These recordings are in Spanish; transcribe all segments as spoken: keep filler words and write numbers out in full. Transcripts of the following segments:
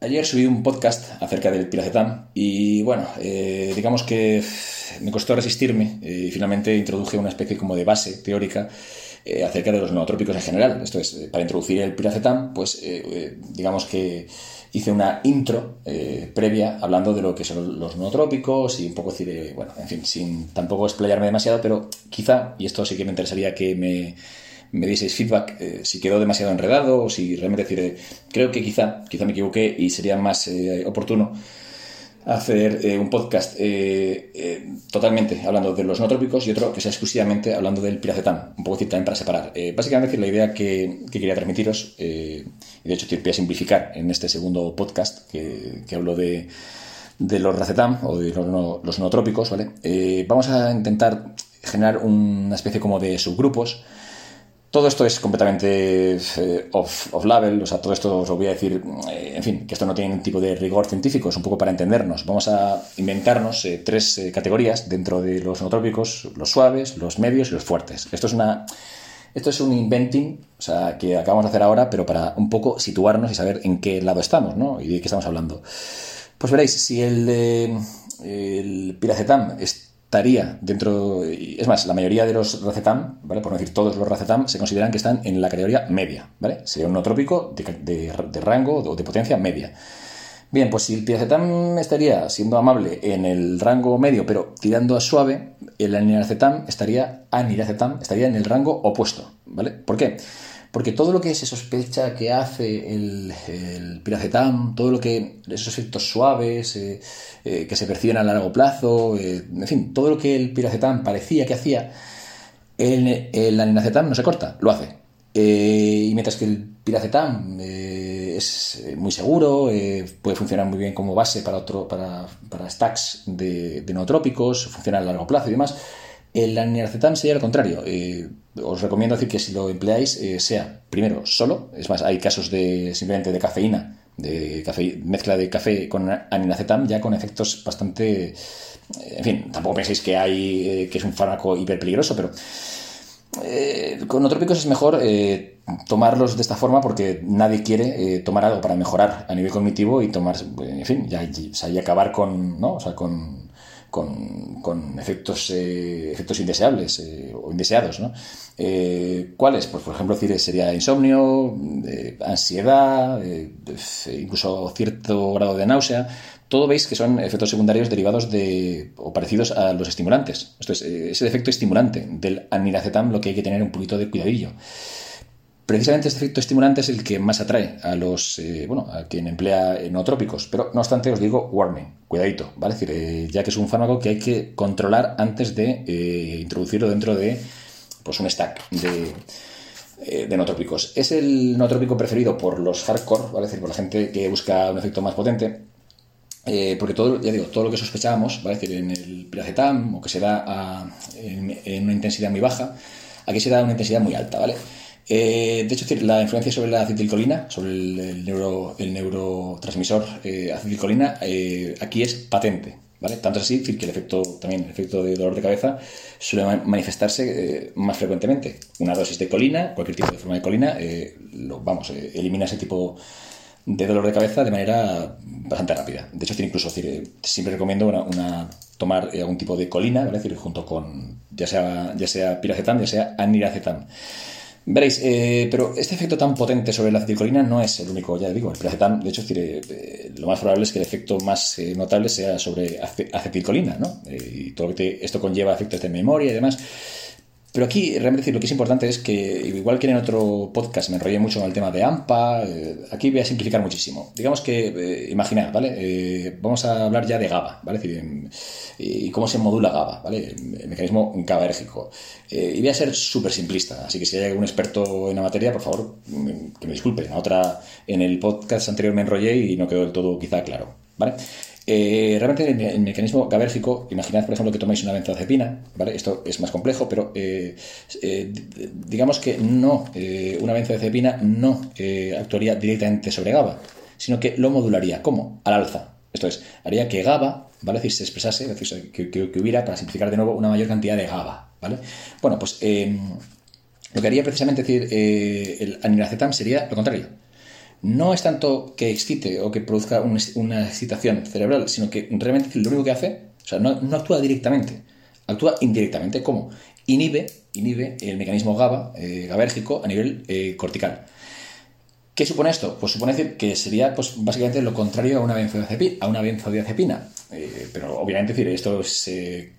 Ayer subí un podcast acerca del piracetam y, bueno, eh, digamos que me costó resistirme eh, y finalmente introduje una especie como de base teórica eh, acerca de los nootrópicos en general. Esto es, eh, para introducir el piracetam, pues eh, eh, digamos que hice una intro eh, previa hablando de lo que son los nootrópicos y un poco decir, eh, bueno, en fin, sin tampoco explayarme demasiado, pero quizá, y esto sí que me interesaría que me... me dieseis feedback eh, si quedó demasiado enredado o si realmente decir, eh, creo que quizá, quizá me equivoqué y sería más eh, oportuno hacer eh, un podcast eh, eh, totalmente hablando de los nootrópicos y otro que sea exclusivamente hablando del piracetam, un poco decir también para separar. Eh, básicamente decir la idea que, que quería transmitiros, eh, y de hecho te voy a simplificar en este segundo podcast que, que hablo de, de los racetam o de los, no, los nootrópicos, ¿vale? Eh, vamos a intentar generar una especie como de subgrupos. Todo esto es completamente eh, off, off label, o sea, todo esto os lo voy a decir, eh, en fin, que esto no tiene ningún tipo de rigor científico, es un poco para entendernos. Vamos a inventarnos eh, tres eh, categorías dentro de los nootrópicos: los suaves, los medios y los fuertes. Esto es una, esto es un inventing, o sea, que acabamos de hacer ahora, pero para un poco situarnos y saber en qué lado estamos, ¿no? Y de qué estamos hablando. Pues veréis, si el, eh, el piracetam es estaría dentro, es más, la mayoría de los racetam, ¿vale? Por no decir todos los racetam, se consideran que están en la categoría media, ¿vale? Sería un nootrópico de, de, de rango o de potencia media. Bien, pues si el piracetam estaría siendo amable en el rango medio, pero tirando a suave, el aniracetam estaría, aniracetam estaría en el rango opuesto, ¿vale? ¿Por qué? Porque todo lo que se sospecha que hace el, el piracetam, todo lo que esos efectos suaves eh, eh, que se perciben a largo plazo, eh, en fin, todo lo que el piracetam parecía que hacía, el, el aniracetam no se corta, lo hace. Eh, y mientras que el piracetam eh, es muy seguro, eh, puede funcionar muy bien como base para, otro, para, para stacks de, de nootrópicos, funciona a largo plazo y demás, el aniracetam sería lo contrario. Eh, os recomiendo decir que si lo empleáis eh, sea primero solo, es más, hay casos de simplemente de cafeína, de cafe, mezcla de café con aniracetam ya con efectos bastante, en fin, tampoco penséis que hay eh, que es un fármaco hiper peligroso, pero eh, con nootrópicos es mejor eh, tomarlos de esta forma porque nadie quiere eh, tomar algo para mejorar a nivel cognitivo y tomar, en fin, ya, o sea, y acabar con, ¿no? O sea, con Con, con efectos eh, efectos indeseables eh, o indeseados, ¿no? Eh, ¿Cuáles? Pues, por ejemplo, decir, sería insomnio, eh, ansiedad, eh, incluso cierto grado de náusea. Todo veis que son efectos secundarios derivados de o parecidos a los estimulantes. Esto es, eh, ese efecto estimulante del aniracetam lo que hay que tener un poquito de cuidadillo. Precisamente este efecto estimulante es el que más atrae a los eh, bueno, a quien emplea nootrópicos, pero no obstante os digo warning, cuidadito, ¿vale? Es decir, eh, ya que es un fármaco que hay que controlar antes de eh, introducirlo dentro de pues un stack de, eh, de nootrópicos. Es el nootrópico preferido por los hardcore, ¿vale? Es decir, por la gente que busca un efecto más potente. Eh, porque todo, ya digo, todo lo que sospechábamos, ¿vale? Es decir, en el piracetam o que se da a, en, en una intensidad muy baja, aquí se da a una intensidad muy alta, ¿vale? Eh, de hecho, la influencia sobre la acetilcolina, sobre el, el, neuro, el neurotransmisor eh, acetilcolina, eh, aquí es patente, ¿vale? Tanto es así que el efecto, también, el efecto de dolor de cabeza suele manifestarse eh, más frecuentemente. Una dosis de colina, cualquier tipo de forma de colina, eh, lo, vamos, eh, elimina ese tipo de dolor de cabeza de manera bastante rápida. De hecho, incluso decir, siempre recomiendo una, una tomar algún tipo de colina, ¿vale? Es decir, junto con ya sea, ya sea piracetam, ya sea aniracetam. Veréis, eh, pero este efecto tan potente sobre la acetilcolina no es el único, ya digo, el piracetam, de hecho, es decir, eh, lo más probable es que el efecto más eh, notable sea sobre acetilcolina, ¿no? Eh, y todo lo que te, esto conlleva efectos de memoria y demás. Pero aquí, realmente, decir, lo que es importante es que, igual que en otro podcast me enrollé mucho en el tema de AMPA, eh, aquí voy a simplificar muchísimo. Digamos que, eh, imaginad, ¿vale? Eh, vamos a hablar ya de GABA, ¿vale? Es decir, en, y cómo se modula GABA, ¿vale? El mecanismo GABAérgico. Eh, y voy a ser súper simplista, así que si hay algún experto en la materia, por favor, que me disculpe. En, otra, en el podcast anterior me enrollé y no quedó del todo quizá claro, ¿vale? Eh, realmente el, el mecanismo GABAérgico, imaginad por ejemplo que tomáis una benzodiazepina, ¿vale? Esto es más complejo, pero eh, eh, digamos que no, eh, una benzodiazepina no eh, actuaría directamente sobre GABA, sino que lo modularía. ¿Cómo? Al alza. Esto es, haría que GABA, ¿vale? Es decir, se expresase, es decir, que, que, que hubiera, para simplificar de nuevo, una mayor cantidad de GABA, ¿vale? Bueno, pues eh, lo que haría precisamente decir eh, el aniracetam sería lo contrario. no es tanto que excite o que produzca un, una excitación cerebral, sino que realmente lo único que hace, o sea, no, no actúa directamente, actúa indirectamente. ¿Cómo? Inhibe, inhibe el mecanismo GABA, eh, GABAérgico, a nivel eh, cortical. ¿Qué supone esto? Pues supone decir que sería, pues, básicamente lo contrario a una benzodiazepina, a una benzodiazepina. Eh, pero obviamente decir, esto es eh,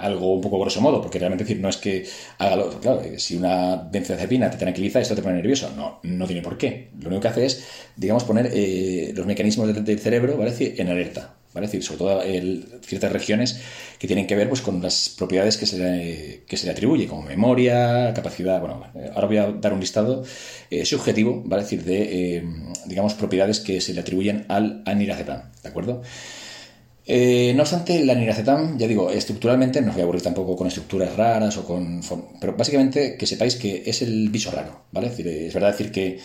algo un poco grosso modo, porque realmente decir, no es que haga lo, claro, si una benzodiazepina te tranquiliza, esto te pone nervioso. No, no tiene por qué. Lo único que hace es, digamos, poner eh, los mecanismos del, del cerebro, ¿vale?, en alerta. ¿Vale? Es decir, sobre todo el, ciertas regiones que tienen que ver, pues, con las propiedades que se le, que se le atribuye, como memoria, capacidad. Bueno, ahora voy a dar un listado eh, subjetivo, ¿vale? Es decir, de eh, digamos, propiedades que se le atribuyen al aniracetam, ¿de acuerdo? Eh, no obstante, el aniracetam, ya digo, estructuralmente, no os voy a aburrir tampoco con estructuras raras o con, pero básicamente que sepáis que es el bicho raro, ¿vale? Es decir, es verdad decir que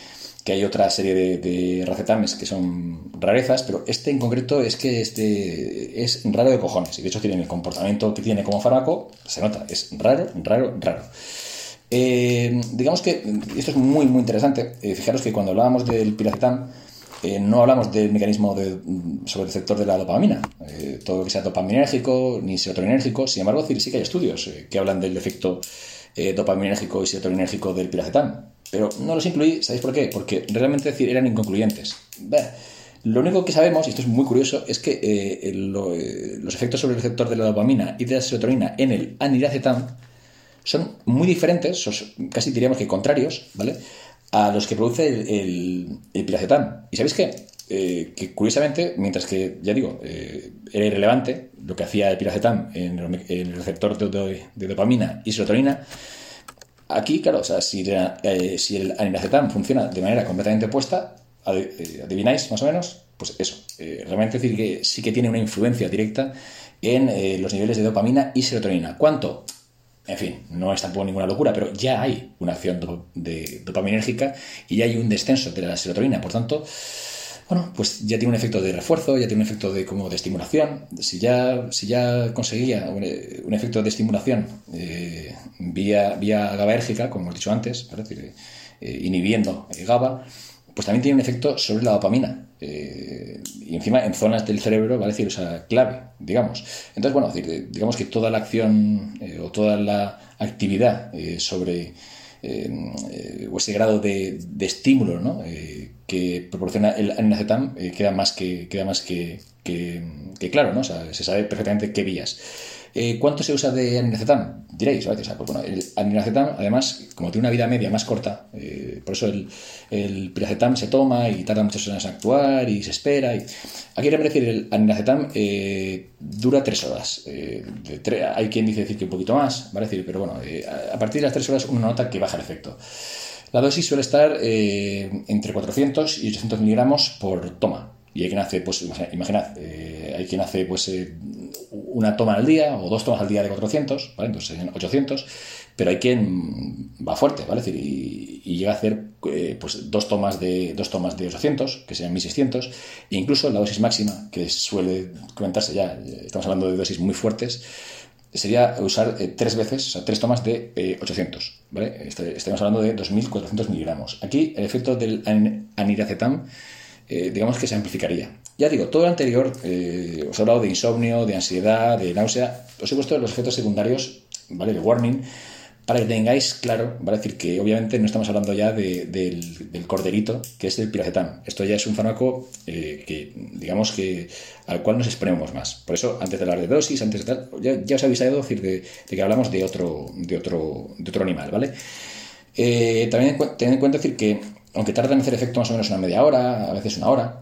que hay otra serie de, de racetames que son rarezas, pero este en concreto es que este es raro de cojones, y de hecho tiene el comportamiento que tiene como fármaco, se nota, es raro, raro, raro. Eh, digamos que esto es muy, muy interesante. Eh, fijaros que cuando hablábamos del piracetam, eh, no hablamos del mecanismo de, sobre el receptor de la dopamina, eh, todo lo que sea dopaminérgico ni serotoninérgico. Sin embargo, sí que hay estudios eh, que hablan del efecto eh, dopaminérgico y serotoninérgico del piracetam. Pero no los incluí, ¿sabéis por qué? Porque realmente decir, eran inconcluyentes. Lo único que sabemos, y esto es muy curioso, es que eh, lo, eh, los efectos sobre el receptor de la dopamina y de la serotonina en el aniracetam son muy diferentes, son casi diríamos que contrarios, ¿vale?, a los que produce el, el, el piracetam. ¿Y sabéis qué? Eh, que curiosamente, mientras que, ya digo, eh, era irrelevante lo que hacía el piracetam en el, en el receptor de, de, de dopamina y serotonina, aquí, claro, o sea, si, eh, si el aniracetam funciona de manera completamente opuesta, adivináis más o menos, pues eso. Eh, realmente decir que sí que tiene una influencia directa en eh, los niveles de dopamina y serotonina. ¿Cuánto? En fin, no es tampoco ninguna locura, pero ya hay una acción do- de dopaminérgica y ya hay un descenso de la serotonina. Por tanto, bueno, pues ya tiene un efecto de refuerzo, ya tiene un efecto de como de estimulación. Si ya, si ya conseguía un, un efecto de estimulación eh, vía, vía GABAérgica, como hemos dicho antes, eh, inhibiendo eh, GABA, pues también tiene un efecto sobre la dopamina. Eh, y encima en zonas del cerebro, ¿vale?, decir, o sea, clave, digamos. Entonces, bueno, decir, digamos que toda la acción eh, o toda la actividad eh, sobre... Eh, eh, o ese grado de, de estímulo, ¿no?, eh, que proporciona el aniracetam eh, queda más que queda más que, que, que claro, ¿no? O sea, se sabe perfectamente qué vías. Eh, ¿Cuánto se usa de aniracetam? Diréis, ¿vale? O sea, pues, bueno, el aniracetam, además, como tiene una vida media más corta, eh, por eso el, el piracetam se toma y tarda muchas horas en actuar y se espera. Y... Aquí quiero decir, el aniracetam eh, dura tres horas. Eh, de tre... Hay quien dice decir que un poquito más, ¿vale? Decir, pero bueno, eh, a partir de las tres horas uno nota que baja el efecto. La dosis suele estar eh, entre cuatrocientos y ochocientos miligramos por toma. Y hay quien hace, pues, imaginad, eh, hay quien hace, pues, eh, una toma al día o dos tomas al día de cuatrocientos, ¿vale? Entonces serían ochocientos, pero hay quien va fuerte, ¿vale? Es decir, y, y llega a hacer eh, pues, dos, tomas de, dos tomas de ochocientos, que serían mil seiscientos, e incluso la dosis máxima, que suele comentarse ya, estamos hablando de dosis muy fuertes, sería usar eh, tres veces, o sea, tres tomas de eh, ochocientos, ¿vale? Estamos hablando de dos mil cuatrocientos miligramos. Aquí el efecto del an- aniracetam, eh, digamos que se amplificaría. Ya digo, todo lo anterior, eh, os he hablado de insomnio, de ansiedad, de náusea, os he puesto los efectos secundarios, ¿vale?, de warning, para que tengáis claro, ¿vale?, decir que obviamente no estamos hablando ya de, de, del, del corderito, que es el piracetam. Esto ya es un fármaco eh, que, digamos que, al cual nos exponemos más. Por eso, antes de hablar de dosis, antes de tal, ya, ya os he avisado decir, de, de que hablamos de otro, de otro, de otro animal, ¿vale? Eh, también tened en cuenta decir que, aunque tarda en hacer efecto más o menos una media hora, a veces una hora,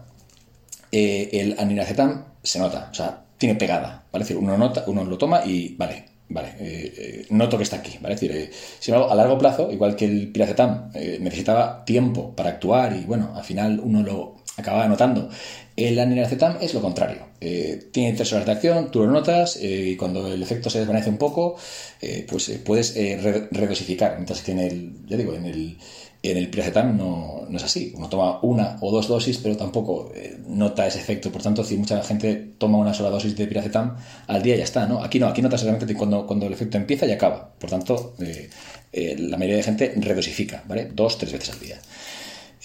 eh, el aniracetam se nota, o sea, tiene pegada, ¿vale? Es decir, uno nota, uno lo toma y vale. Vale, eh, eh, noto que está aquí, ¿vale? Es decir, eh, sin embargo, a largo plazo, igual que el piracetam eh, necesitaba tiempo para actuar y, bueno, al final uno lo acababa notando. El aniracetam es lo contrario. Eh, tiene tres horas de acción, tú lo notas eh, y cuando el efecto se desvanece un poco, eh, pues eh, puedes eh, re- redosificar. Mientras que en el, ya digo, en el, en el piracetam no, no es así. Uno toma una o dos dosis, pero tampoco eh, nota ese efecto. Por tanto, si mucha gente toma una sola dosis de piracetam al día, ya está, ¿no? Aquí no, aquí notas realmente cuando, cuando el efecto empieza y acaba. Por tanto, eh, eh, la mayoría de gente redosifica, ¿vale? Dos, tres veces al día.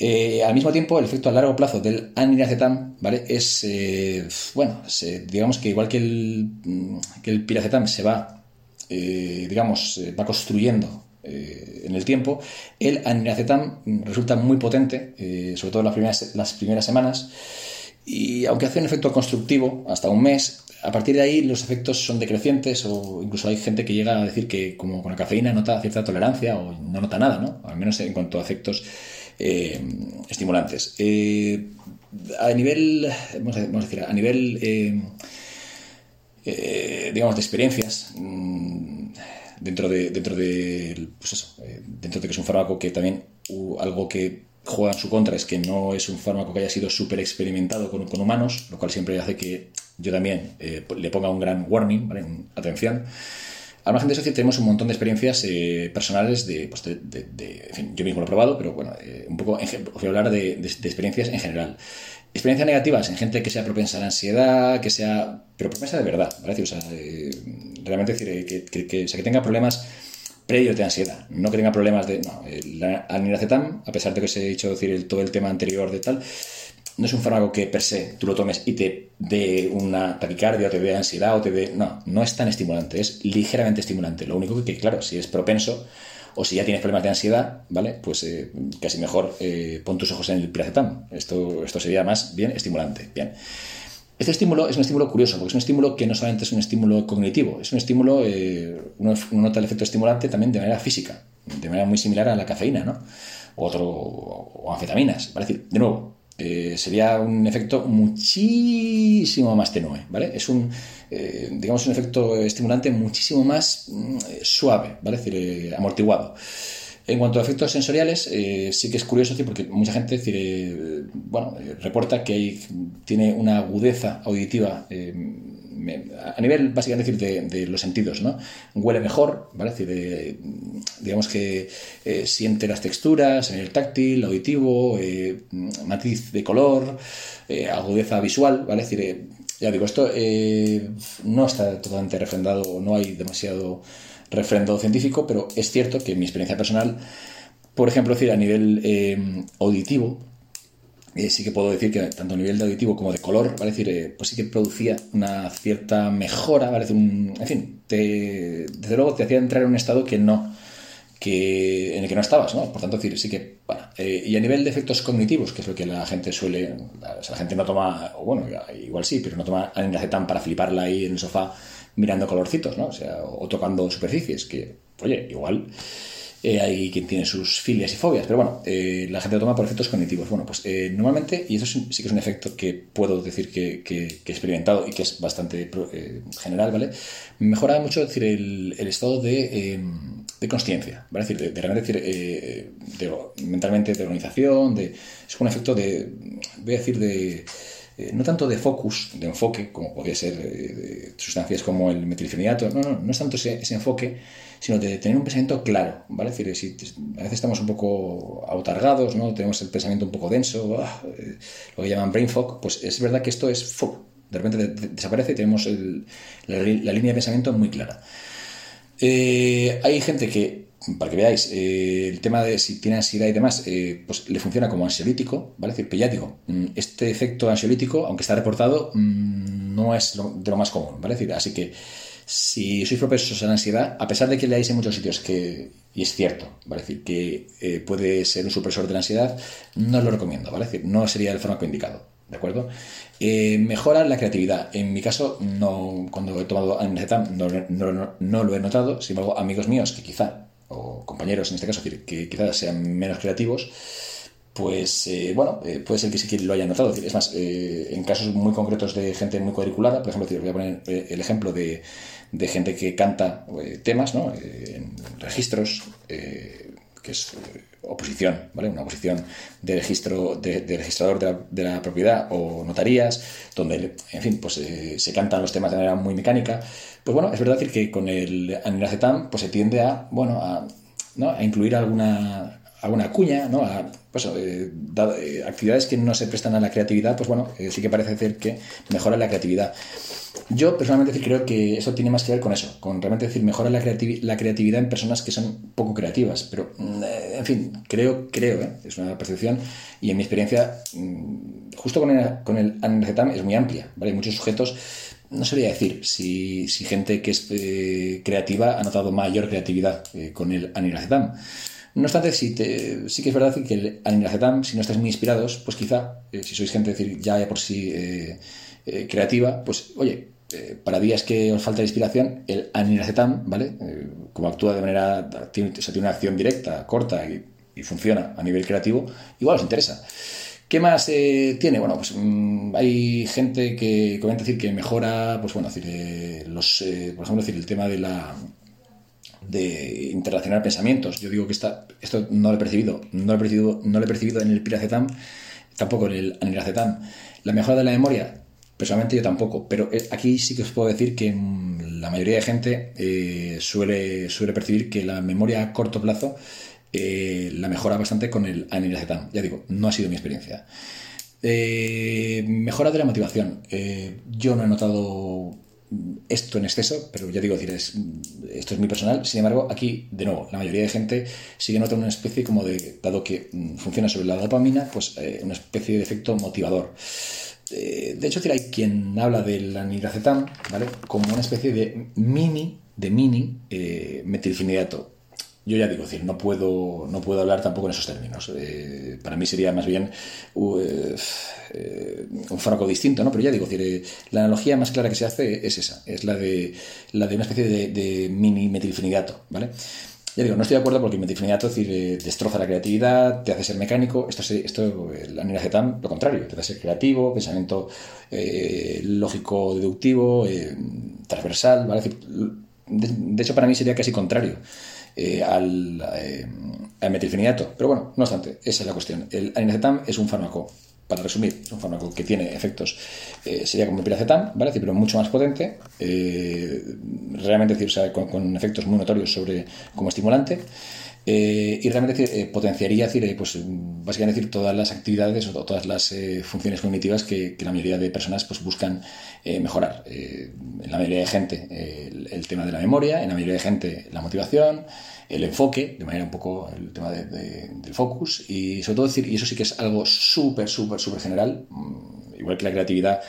Eh, al mismo tiempo, el efecto a largo plazo del aniracetam, ¿vale? Es, eh, bueno, se, digamos que igual que el, que el piracetam se va, eh, digamos, va construyendo eh, en el tiempo, el aniracetam resulta muy potente, eh, sobre todo en las primeras, las primeras semanas, y aunque hace un efecto constructivo hasta un mes, a partir de ahí los efectos son decrecientes, o incluso hay gente que llega a decir que como con la cafeína nota cierta tolerancia o no nota nada, ¿no? Al menos en cuanto a efectos eh, estimulantes. Eh, a nivel, vamos a decir, a nivel, eh, eh, digamos, de experiencias dentro de, dentro de, pues eso, dentro de que es un fármaco que también algo que juega en su contra es que no es un fármaco que haya sido súper experimentado con, con humanos, lo cual siempre hace que yo también eh, le ponga un gran warning, ¿vale? Atención. Además de eso, tenemos un montón de experiencias eh, personales de, pues de, de, de, en fin, yo mismo lo he probado, pero bueno, eh, un poco os voy a hablar de, de, de experiencias en general. Experiencias negativas en gente que sea propensa a la ansiedad, que sea, pero propensa de verdad, ¿vale? Decir, o sea, eh, realmente decir que, que, que, o sea, que tenga problemas previos de ansiedad, no que tenga problemas de, no, el aniracetam, a pesar de que os he dicho decir el, todo el tema anterior de tal, no es un fármaco que per se tú lo tomes y te dé una taquicardia o te dé ansiedad o te dé... No, no es tan estimulante, es ligeramente estimulante. Lo único que, claro, si es propenso o si ya tienes problemas de ansiedad, ¿vale? Pues eh, casi mejor eh, pon tus ojos en el piracetam. Esto, esto sería más bien estimulante. Bien. Este estímulo es un estímulo curioso, porque es un estímulo que no solamente es un estímulo cognitivo, es un estímulo... Eh, uno, uno nota el efecto estimulante también de manera física, de manera muy similar a la cafeína, ¿no? O, otro, o, o anfetaminas, ¿vale? Es decir, de nuevo... Eh, sería un efecto muchísimo más tenue, ¿vale? Es un, eh, digamos, un efecto estimulante muchísimo más eh, suave, ¿vale? Es decir, eh, amortiguado. En cuanto a efectos sensoriales, eh, sí que es curioso, decir, porque mucha gente decir, eh, bueno, reporta que hay, tiene una agudeza auditiva eh, me, a nivel, básicamente, decir, de, de los sentidos, ¿no? Huele mejor, ¿vale? Es decir, eh, digamos que eh, siente las texturas, el táctil, auditivo, eh, matiz de color, eh, agudeza visual, ¿vale? Es decir, eh, ya digo, esto eh, no está totalmente refrendado, no hay demasiado... refrendo científico, pero es cierto que en mi experiencia personal, por ejemplo, decir, a nivel eh, auditivo, eh, sí que puedo decir que tanto a nivel de auditivo como de color, ¿vale? Es decir, eh, pues sí que producía una cierta mejora, ¿vale? Un, en fin, te, desde luego te hacía entrar en un estado que no, que, en el que no estabas, ¿no? Por tanto, decir, sí que, bueno, eh, y a nivel de efectos cognitivos, que es lo que la gente suele, la, o sea, la gente no toma, o bueno, igual sí, pero no toma aniracetam para fliparla ahí en el sofá, mirando colorcitos, ¿no? O sea, o tocando superficies, que, oye, igual eh, hay quien tiene sus filias y fobias, pero bueno, eh, la gente lo toma por efectos cognitivos. Bueno, pues eh, normalmente, y eso es un, sí que es un efecto que puedo decir que he experimentado y que es bastante eh, general, ¿vale? Mejora mucho, es decir, el, el estado de, eh, de consciencia, ¿vale? Es decir, de, de realmente decir, eh, de, mentalmente de organización, de, es un efecto de, voy a decir, de... no tanto de focus, de enfoque, como podría ser eh, sustancias como el metilfenidato, no, no, no es tanto ese, ese enfoque, sino de tener un pensamiento claro, ¿vale? Es decir, si a veces estamos un poco autargados, ¿no? Tenemos el pensamiento un poco denso, ah, eh, lo que llaman brain fog, pues es verdad que esto es fog, de repente de, de, desaparece y tenemos el, la, la línea de pensamiento muy clara. Eh, hay gente que, para que veáis, eh, el tema de si tiene ansiedad y demás, eh, pues le funciona como ansiolítico, ¿vale? Es decir, pero ya digo, este efecto ansiolítico, aunque está reportado, no es lo, de lo más común, ¿vale? Es decir, así que si sois propensos a la ansiedad, a pesar de que leáis en muchos sitios que, y es cierto, ¿vale? Es decir, que eh, puede ser un supresor de la ansiedad, no os lo recomiendo, ¿vale? Es decir, no sería el fármaco indicado, ¿de acuerdo? Eh, mejora la creatividad. En mi caso, no, cuando he tomado aniracetam no, no, no, no lo he notado, sin embargo, amigos míos que quizá o compañeros en este caso que quizás sean menos creativos, pues eh, bueno, eh, puede ser que sí que lo hayan notado. Es más, eh, en casos muy concretos de gente muy cuadriculada, por ejemplo, voy a poner el ejemplo de, de gente que canta eh, temas, ¿no? Eh, en registros, eh, que es eh, oposición, ¿vale? Una oposición de registro de, de registrador de la, de la propiedad o notarías, donde, en fin, pues eh, se cantan los temas de manera muy mecánica. Pues bueno, es verdad decir que con el aniracetam pues se tiende a, bueno, a, ¿no? a incluir alguna, alguna cuña, ¿no? A, pues, eh, da, eh, actividades que no se prestan a la creatividad, pues bueno, eh, sí que parece ser que mejora la creatividad. Yo personalmente creo que eso tiene más que ver con eso, con realmente decir mejora la, creativ- la creatividad en personas que son poco creativas, pero en fin, creo, creo, ¿eh? Es una percepción y en mi experiencia justo con el, con el aniracetam es muy amplia, ¿vale? Muchos sujetos, no sabría decir si, si gente que es eh, creativa ha notado mayor creatividad eh, con el aniracetam. No obstante, si te, sí que es verdad que el aniracetam, si no estáis muy inspirados, pues quizá, eh, si sois gente decir ya por sí eh, eh, creativa, pues oye, eh, para días que os falta inspiración, el aniracetam, ¿vale? Eh, como actúa de manera, tiene, o sea, tiene una acción directa, corta y, y funciona a nivel creativo, igual os interesa. ¿Qué más eh, tiene? Bueno, pues mmm, hay gente que comenta decir que mejora, pues bueno, decir, eh, los, eh, por ejemplo, decir el tema de la... de interrelacionar pensamientos. Yo digo que esta, esto no lo he percibido, no lo he percibido, no lo he percibido en el piracetam, tampoco en el aniracetam. La mejora de la memoria, personalmente yo tampoco, pero aquí sí que os puedo decir que la mayoría de gente eh, suele, suele percibir que la memoria a corto plazo eh, la mejora bastante con el aniracetam. Ya digo, no ha sido mi experiencia. Eh, mejora de la motivación. Eh, yo no he notado esto en exceso, pero ya digo, decir, es, esto es muy personal. Sin embargo, aquí, de nuevo, la mayoría de gente sí que nota una especie como de, dado que funciona sobre la dopamina, pues eh, una especie de efecto motivador. Eh, de hecho, decir, hay quien habla del aniracetam, ¿vale?, como una especie de mini, de mini eh, metilfenidato. Yo ya digo, decir, no puedo, no puedo hablar tampoco en esos términos. Eh, para mí sería más bien uh, eh, un fármaco distinto, ¿no? Pero ya digo, decir, eh, la analogía más clara que se hace es esa, es la de la de una especie de, de mini metilfenidato, ¿vale? Ya digo, no estoy de acuerdo porque el metilfenidato, es decir, eh, destroza la creatividad, te hace ser mecánico. Esto, esto el aniracetam, lo contrario, te hace ser creativo, pensamiento eh, lógico, deductivo, eh, transversal, ¿vale? Es decir, de, de hecho, para mí sería casi contrario. Eh, al, eh, al metilfenidato. Pero bueno, no obstante, esa es la cuestión. El aniracetam es un fármaco, para resumir, es un fármaco que tiene efectos, eh, sería como el piracetam, ¿vale? Pero mucho más potente, eh, realmente decir, o sea, con, con efectos muy notorios sobre como estimulante. Eh, y realmente decir, eh, potenciaría decir, eh, pues, básicamente decir, todas las actividades o todas las eh, funciones cognitivas que, que la mayoría de personas pues, buscan eh, mejorar. Eh, en la mayoría de gente eh, el, el tema de la memoria, en la mayoría de gente la motivación, el enfoque, de manera un poco el tema de, de, del focus y sobre todo decir, y eso sí que es algo súper, súper, súper general, igual que la creatividad.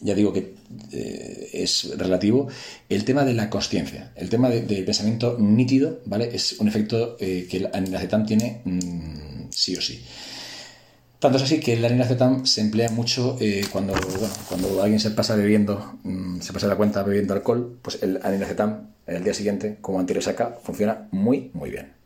Ya digo que eh, es relativo, el tema de la consciencia, el tema del de pensamiento nítido, ¿vale? Es un efecto eh, que el aniracetam tiene mmm, sí o sí. Tanto es así que el aniracetam se emplea mucho eh, cuando, bueno, cuando alguien se pasa bebiendo, mmm, se pasa la cuenta bebiendo alcohol, pues el aniracetam, el día siguiente, como antiresaca, funciona muy, muy bien.